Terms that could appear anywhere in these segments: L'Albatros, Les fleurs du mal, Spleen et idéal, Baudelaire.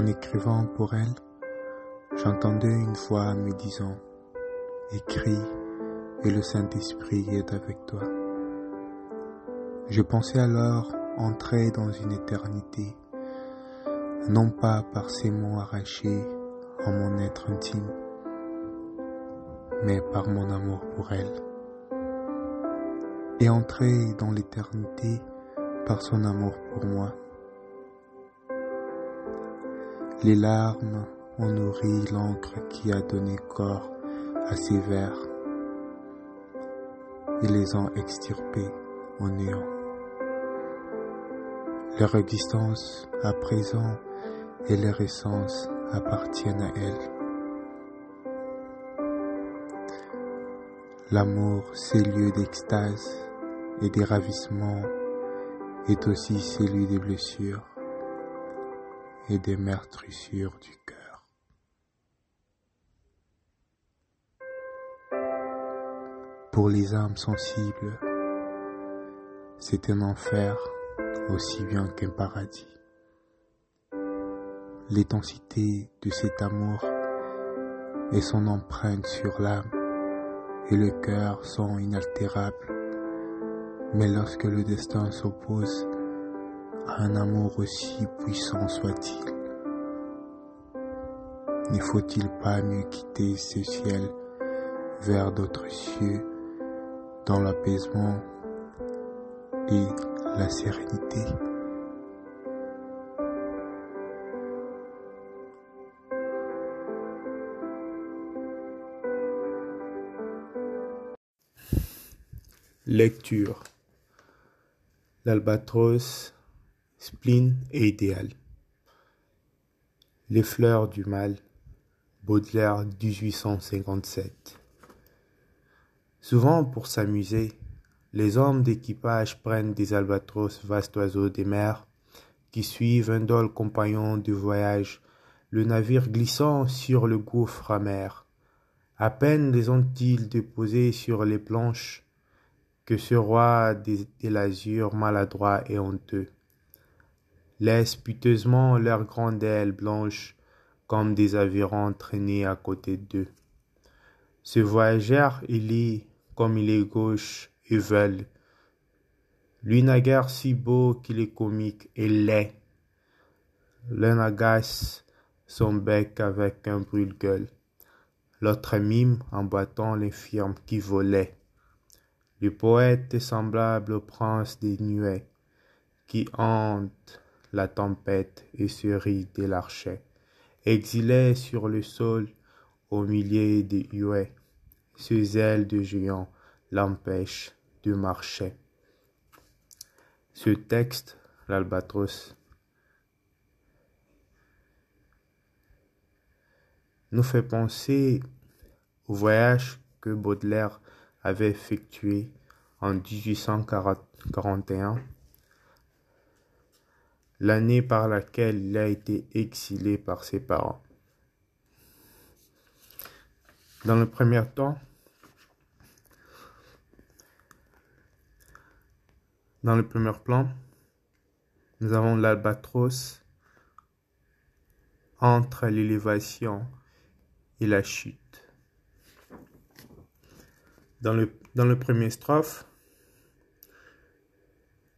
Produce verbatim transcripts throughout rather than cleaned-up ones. En écrivant pour elle, j'entendais une voix me disant « Écris et le Saint-Esprit est avec toi ». Je pensais alors entrer dans une éternité, non pas par ces mots arrachés en mon être intime, mais par mon amour pour elle. Et entrer dans l'éternité par son amour pour moi. Les larmes ont nourri l'encre qui a donné corps à ces vers et les ont extirpés au néant. Leur existence à présent et leur essence appartiennent à elle. L'amour, c'est lieu d'extase et des ravissements, est aussi celui des blessures et des meurtrissures du cœur. Pour les âmes sensibles, c'est un enfer aussi bien qu'un paradis. L'intensité de cet amour et son empreinte sur l'âme et le cœur sont inaltérables. Mais lorsque le destin s'oppose à un amour aussi puissant soit-il, ne faut-il pas mieux quitter ce ciel vers d'autres cieux dans l'apaisement et la sérénité? Lecture. L'Albatros, Spleen et idéal. Les fleurs du mal, Baudelaire dix-huit cent cinquante-sept. Souvent, pour s'amuser, les hommes d'équipage prennent des albatros, vastes oiseaux des mers, qui suivent un dole compagnon du voyage, le navire glissant sur le gouffre amer. À peine les ont-ils déposés sur les planches, que ce roi de, de l'azur maladroit et honteux laisse piteusement leurs grandes ailes blanches comme des avirons traînés à côté d'eux. Ce voyageur, il est comme il est gauche et veule, lui naguère si beau qu'il est comique et laid. L'un agace son bec avec un brûle-gueule, l'autre mime en battant l'infirme qui volait. Le poète est semblable au prince des nuées, qui hante la tempête et se rit de l'archet, exilé sur le sol au milieu des huées. Ses ailes de géant l'empêchent de marcher. Ce texte, l'Albatros, nous fait penser au voyage que Baudelaire avait effectué en dix-huit cent quarante et un, l'année par laquelle il a été exilé par ses parents. Dans le premier temps, dans le premier plan, nous avons l'albatros entre l'élévation et la chute. Dans le, dans le premier strophe,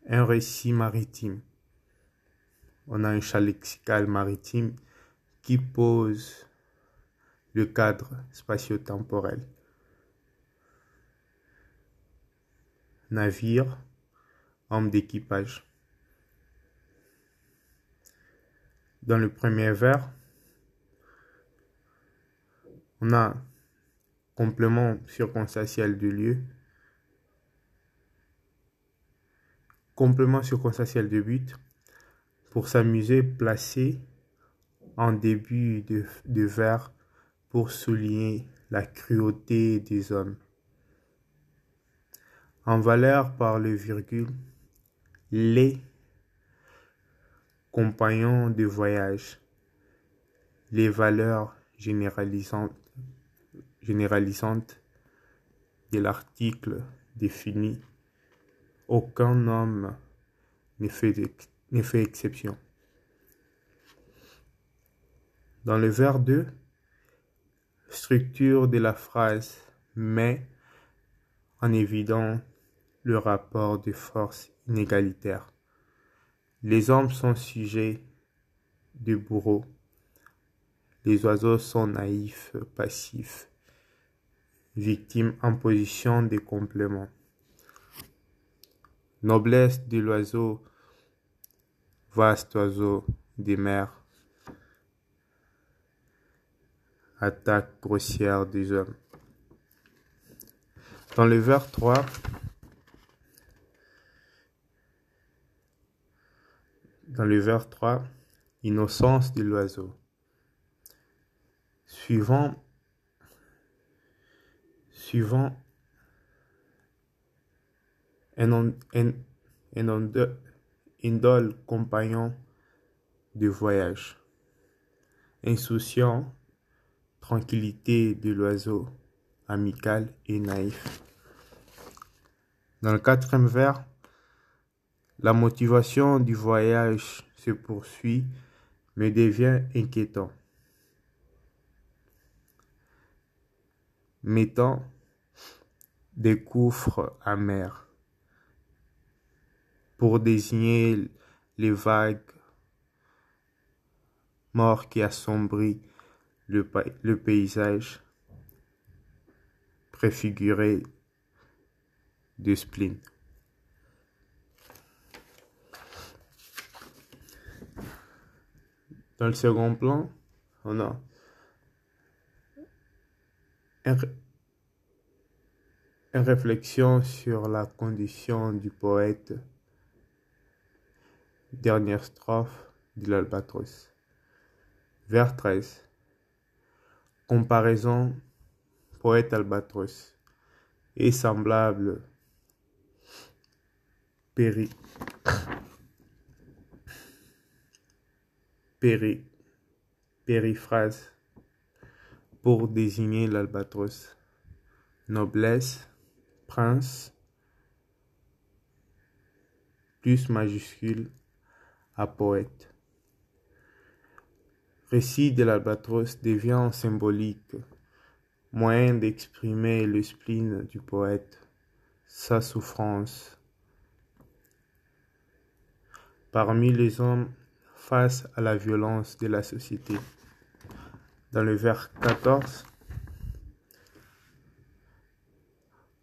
un récit maritime. On a un chat lexical maritime qui pose le cadre spatio-temporel. Navire, homme d'équipage. Dans le premier vers, on a complément circonstanciel du lieu, complément circonstanciel de but, pour s'amuser placé en début de, de vers pour souligner la cruauté des hommes. En valeur par le virgule, les compagnons de voyage, les valeurs généralisantes généralisante de l'article définit aucun homme ne fait, ne fait exception. Dans le vers deux, structure de la phrase met en évidence le rapport de force inégalitaire. Les hommes sont sujets de bourreaux. Les oiseaux sont naïfs, passifs, victimes en position de complément. Noblesse de l'oiseau, vaste oiseau des mers. Attaque grossière des hommes. Dans le vers trois, dans le vers trois, innocence de l'oiseau. Suivant, suivant, un, un, un indole compagnon de voyage, insouciant, tranquillité de l'oiseau, amical et naïf. Dans le quatrième vers, la motivation du voyage se poursuit, mais devient inquiétant. Mettant des gouffres amers pour désigner les vagues morts qui assombrissent le, pa le paysage préfiguré de Spleen. Dans le second plan, on a une réflexion sur la condition du poète, dernière strophe de l'Albatros. Vers treize. Comparaison poète albatros et semblable péri péri périphrase pour désigner l'albatros. Noblesse, prince, plus majuscule à poète. Récit de l'albatros devient symbolique, moyen d'exprimer le spleen du poète, sa souffrance. Parmi les hommes, face à la violence de la société. Dans le vers quatorze,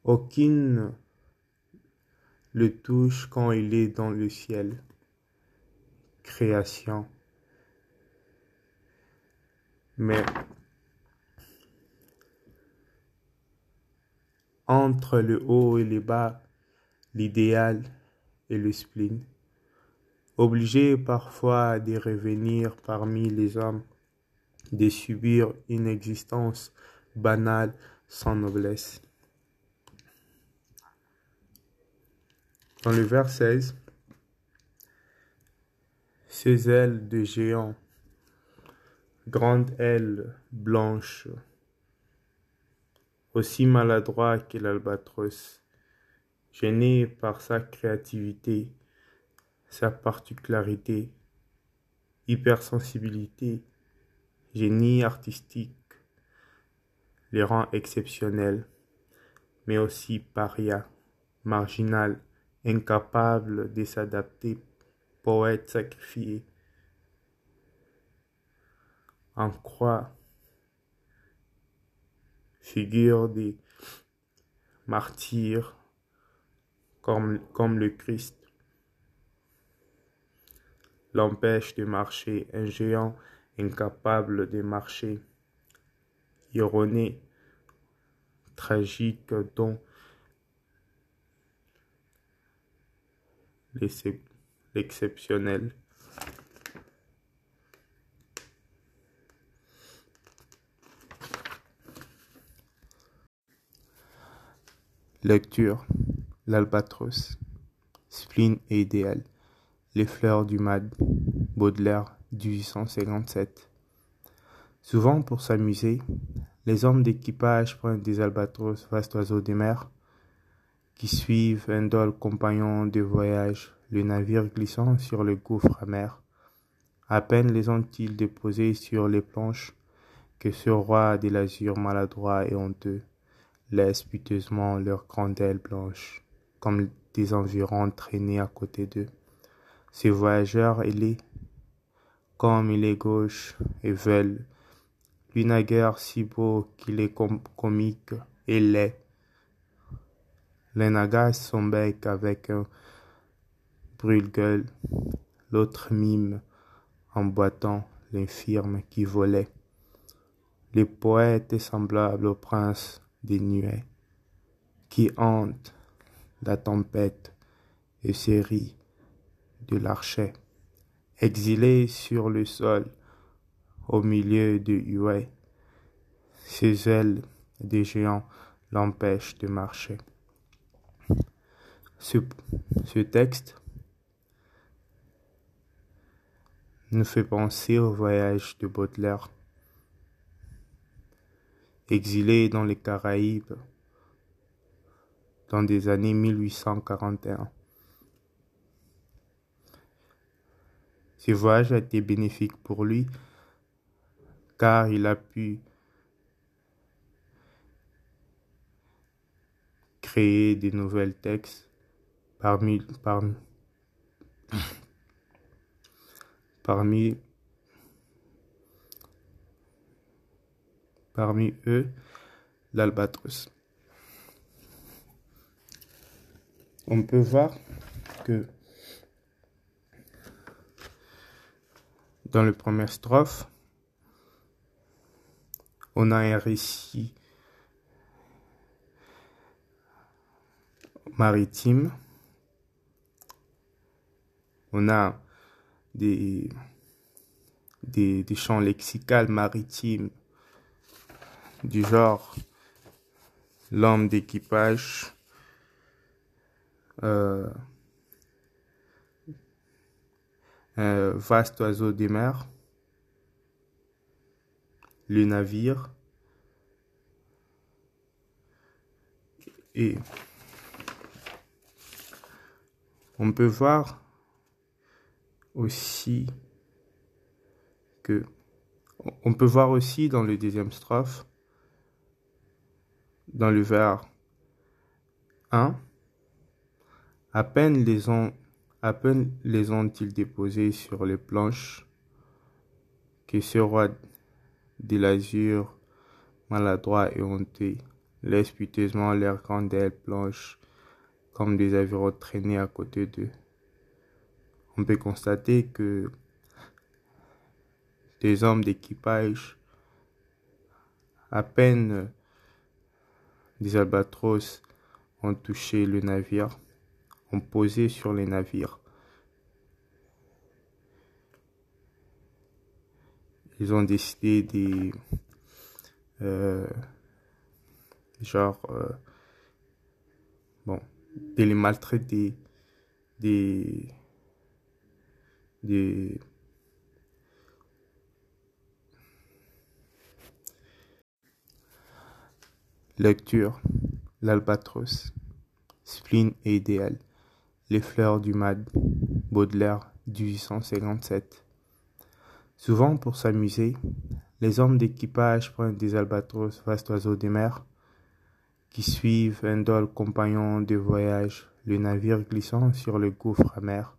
aucune le touche quand il est dans le ciel. Création. Mais entre le haut et le bas, l'idéal et le spleen, obligé parfois de revenir parmi les hommes, de subir une existence banale sans noblesse. Dans le vers seize, ses ailes de géant, grande aile blanche, aussi maladroit que l'albatros, gêné par sa créativité, sa particularité, hypersensibilité, génie artistique, les rend exceptionnels, mais aussi paria, marginal, incapable de s'adapter, poète sacrifié. En croix, figure des martyrs comme, comme le Christ, l'empêche de marcher, un géant incapable de marcher, ironé, tragique, dont l'exceptionnel. Lecture, l'albatros, spleen et idéal, les fleurs du mal, Baudelaire, mille huit cent cinquante-sept. Souvent, pour s'amuser, les hommes d'équipage prennent des albatros, vastes oiseaux des mers, qui suivent un indole compagnon de voyage, le navire glissant sur le gouffre amer, À peine les ont-ils déposés sur les planches que ce roi de l'azur maladroit et honteux laisse piteusement leurs grandes ailes blanches, comme des environs traînés à côté d'eux. Ces voyageurs ailés, comme il est gauche et veulent, lui naguère si beau qu'il est com- comique et laid, l'un agace son bec avec un brûle-gueule, l'autre mime en boitant l'infirme qui volait. Le poète est semblable au prince des nuées, qui hante la tempête et se rit de l'archet, exilé sur le sol, au milieu de huées, ses ailes de géant l'empêchent de marcher. Ce, ce texte nous fait penser au voyage de Baudelaire. Exilé dans les Caraïbes dans les années mille huit cent quarante et un. Ce voyage a été bénéfique pour lui car il a pu créer des nouveaux textes parmi, parmi, parmi, parmi eux, L'Albatros. On peut voir que dans la première strophe, on a un récit maritime, on a des, des, des champs lexicaux maritimes du genre l'homme d'équipage, euh, un vaste oiseau des mers, le navire et on peut voir aussi que on peut voir aussi dans le deuxième strophe, dans le vers un, à peine les ont à peine les ont-ils déposés sur les planches que ce roi de l'azur maladroit et honteux laisse piteusement leurs grandes ailes blanches comme des avirons traînés à côté d'eux. On peut constater que des hommes d'équipage, à peine des albatros ont touché le navire, ont posé sur les navires. Ils ont décidé des euh, genre euh, bon de les maltraiter, des des Lecture, L'Albatros, Spleen et idéal, Les fleurs du mal, Baudelaire, mille huit cent cinquante-sept. Souvent, pour s'amuser, les hommes d'équipage prennent des albatros, vastes oiseaux des mers, qui suivent un dole compagnon de voyage, le navire glissant sur le gouffre amer.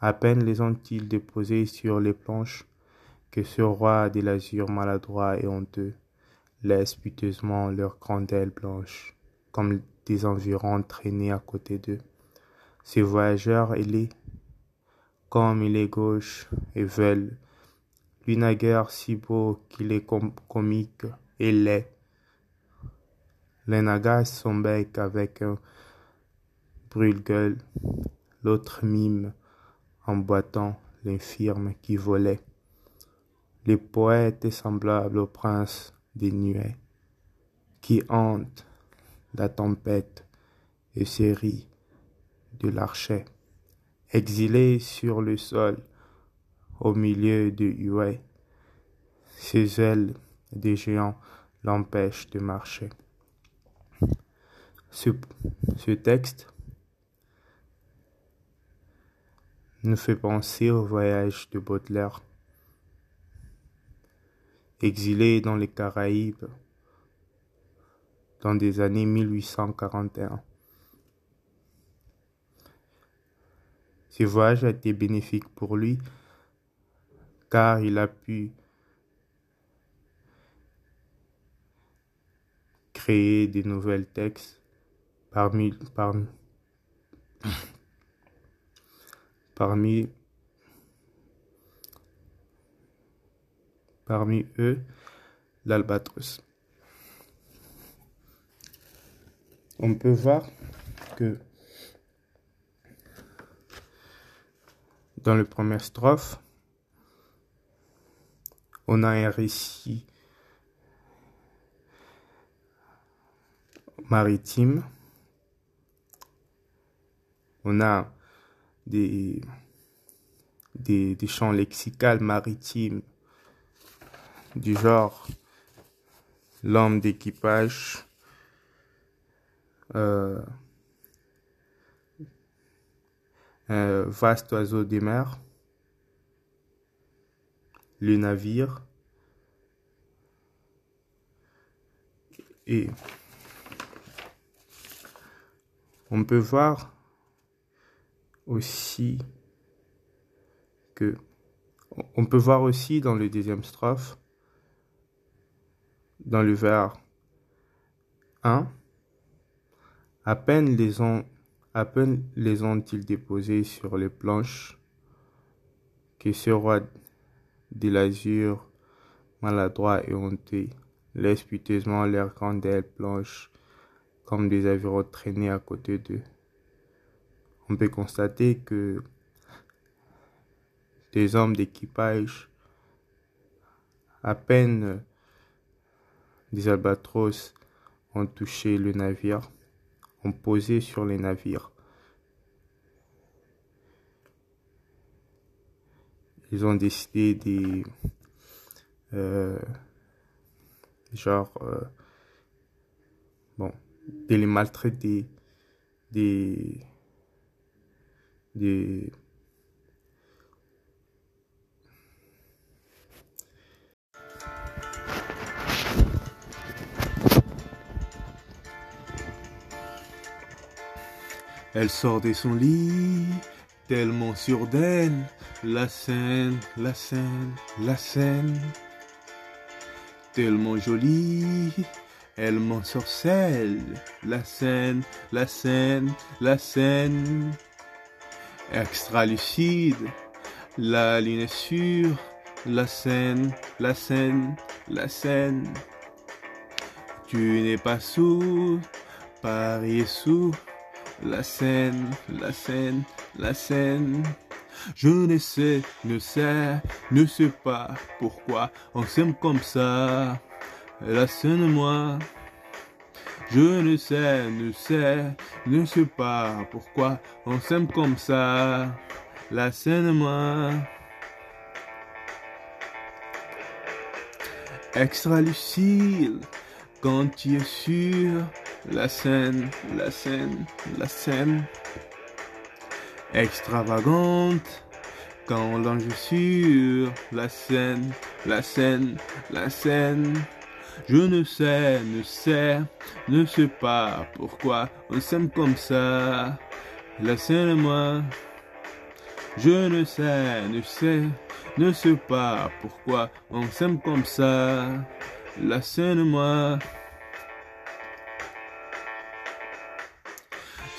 À peine les ont-ils déposés sur les planches que ce roi de l'azur maladroit et honteux laissent piteusement leurs grandes ailes blanches, comme des environs traînés à côté d'eux. Ces voyageurs ailés, comme il est gauche et veulent, lui naguère si beau qu'il est com- comique et laid, l'un agace son bec avec un brûle-gueule, l'autre mime en boitant l'infirme qui volait. Le poète est semblable au prince des nuées, qui hante la tempête et se rit de l'archet, exilé sur le sol, au milieu de huées, ses ailes de géant l'empêchent de marcher. Ce, ce texte nous fait penser au voyage de Baudelaire. Exilé dans les Caraïbes dans les années mille huit cent quarante et un. Ce voyage a été bénéfique pour lui car il a pu créer des nouveaux textes parmi, parmi, parmi, parmi eux L'Albatros. On peut voir que dans la première strophe, on a un récit maritime, on a des, des, des champs lexicaux maritimes du genre l'homme d'équipage, euh, un vaste oiseau des mers, le navire et on peut voir aussi que on peut voir aussi dans le deuxième strophe dans le vers un à peine les ont À peine les ont-ils déposés sur les planches que ce roi de l'azur, maladroit et honteux, laisse piteusement leurs grandes ailes planches comme des avirons traînés à côté d'eux. On peut constater que des hommes d'équipage, à peine des albatros ont touché le navire, posés sur les navires. Ils ont décidé des euh, genre euh, bon de les maltraiter, des des Elle sort de son lit, tellement sûre d'elle, la scène, la scène, la scène. Tellement jolie, elle m'ensorcelle, la scène, la scène, la scène. Extra lucide, la lune est sûre, la scène, la scène, la scène. Tu n'es pas sourd, Paris est sourd. La scène, la scène, la scène. Je ne sais, ne sais, ne sais pas pourquoi on s'aime comme ça. La scène, moi. Je ne sais, ne sais, ne sais pas pourquoi on s'aime comme ça. La scène, moi. Extra lucide, quand tu es sûr. La scène, la scène, la scène. Extravagante, quand l'on joue sur la scène, la scène, la scène. Je ne sais, ne sais, ne sais pas pourquoi on s'aime comme ça. La scène et moi. Je ne sais, ne sais, ne sais pas pourquoi on s'aime comme ça. La scène et moi.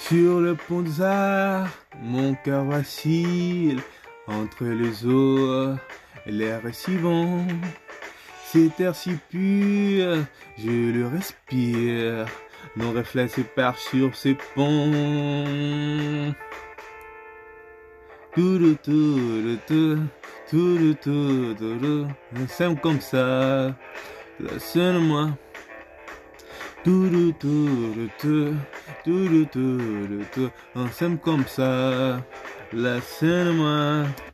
Sur le pont de Zar, mon cœur vacille, entre les eaux, l'air est si bon. Cet air si pur, je le respire, nos reflets se partent sur ces ponts. Tout le tout, le tout, tout le tout, tout le, on s'aime comme ça, la seule moi. Tout le tout, le tout, tout le tout, le tout, on s'aime comme ça, la scène moi.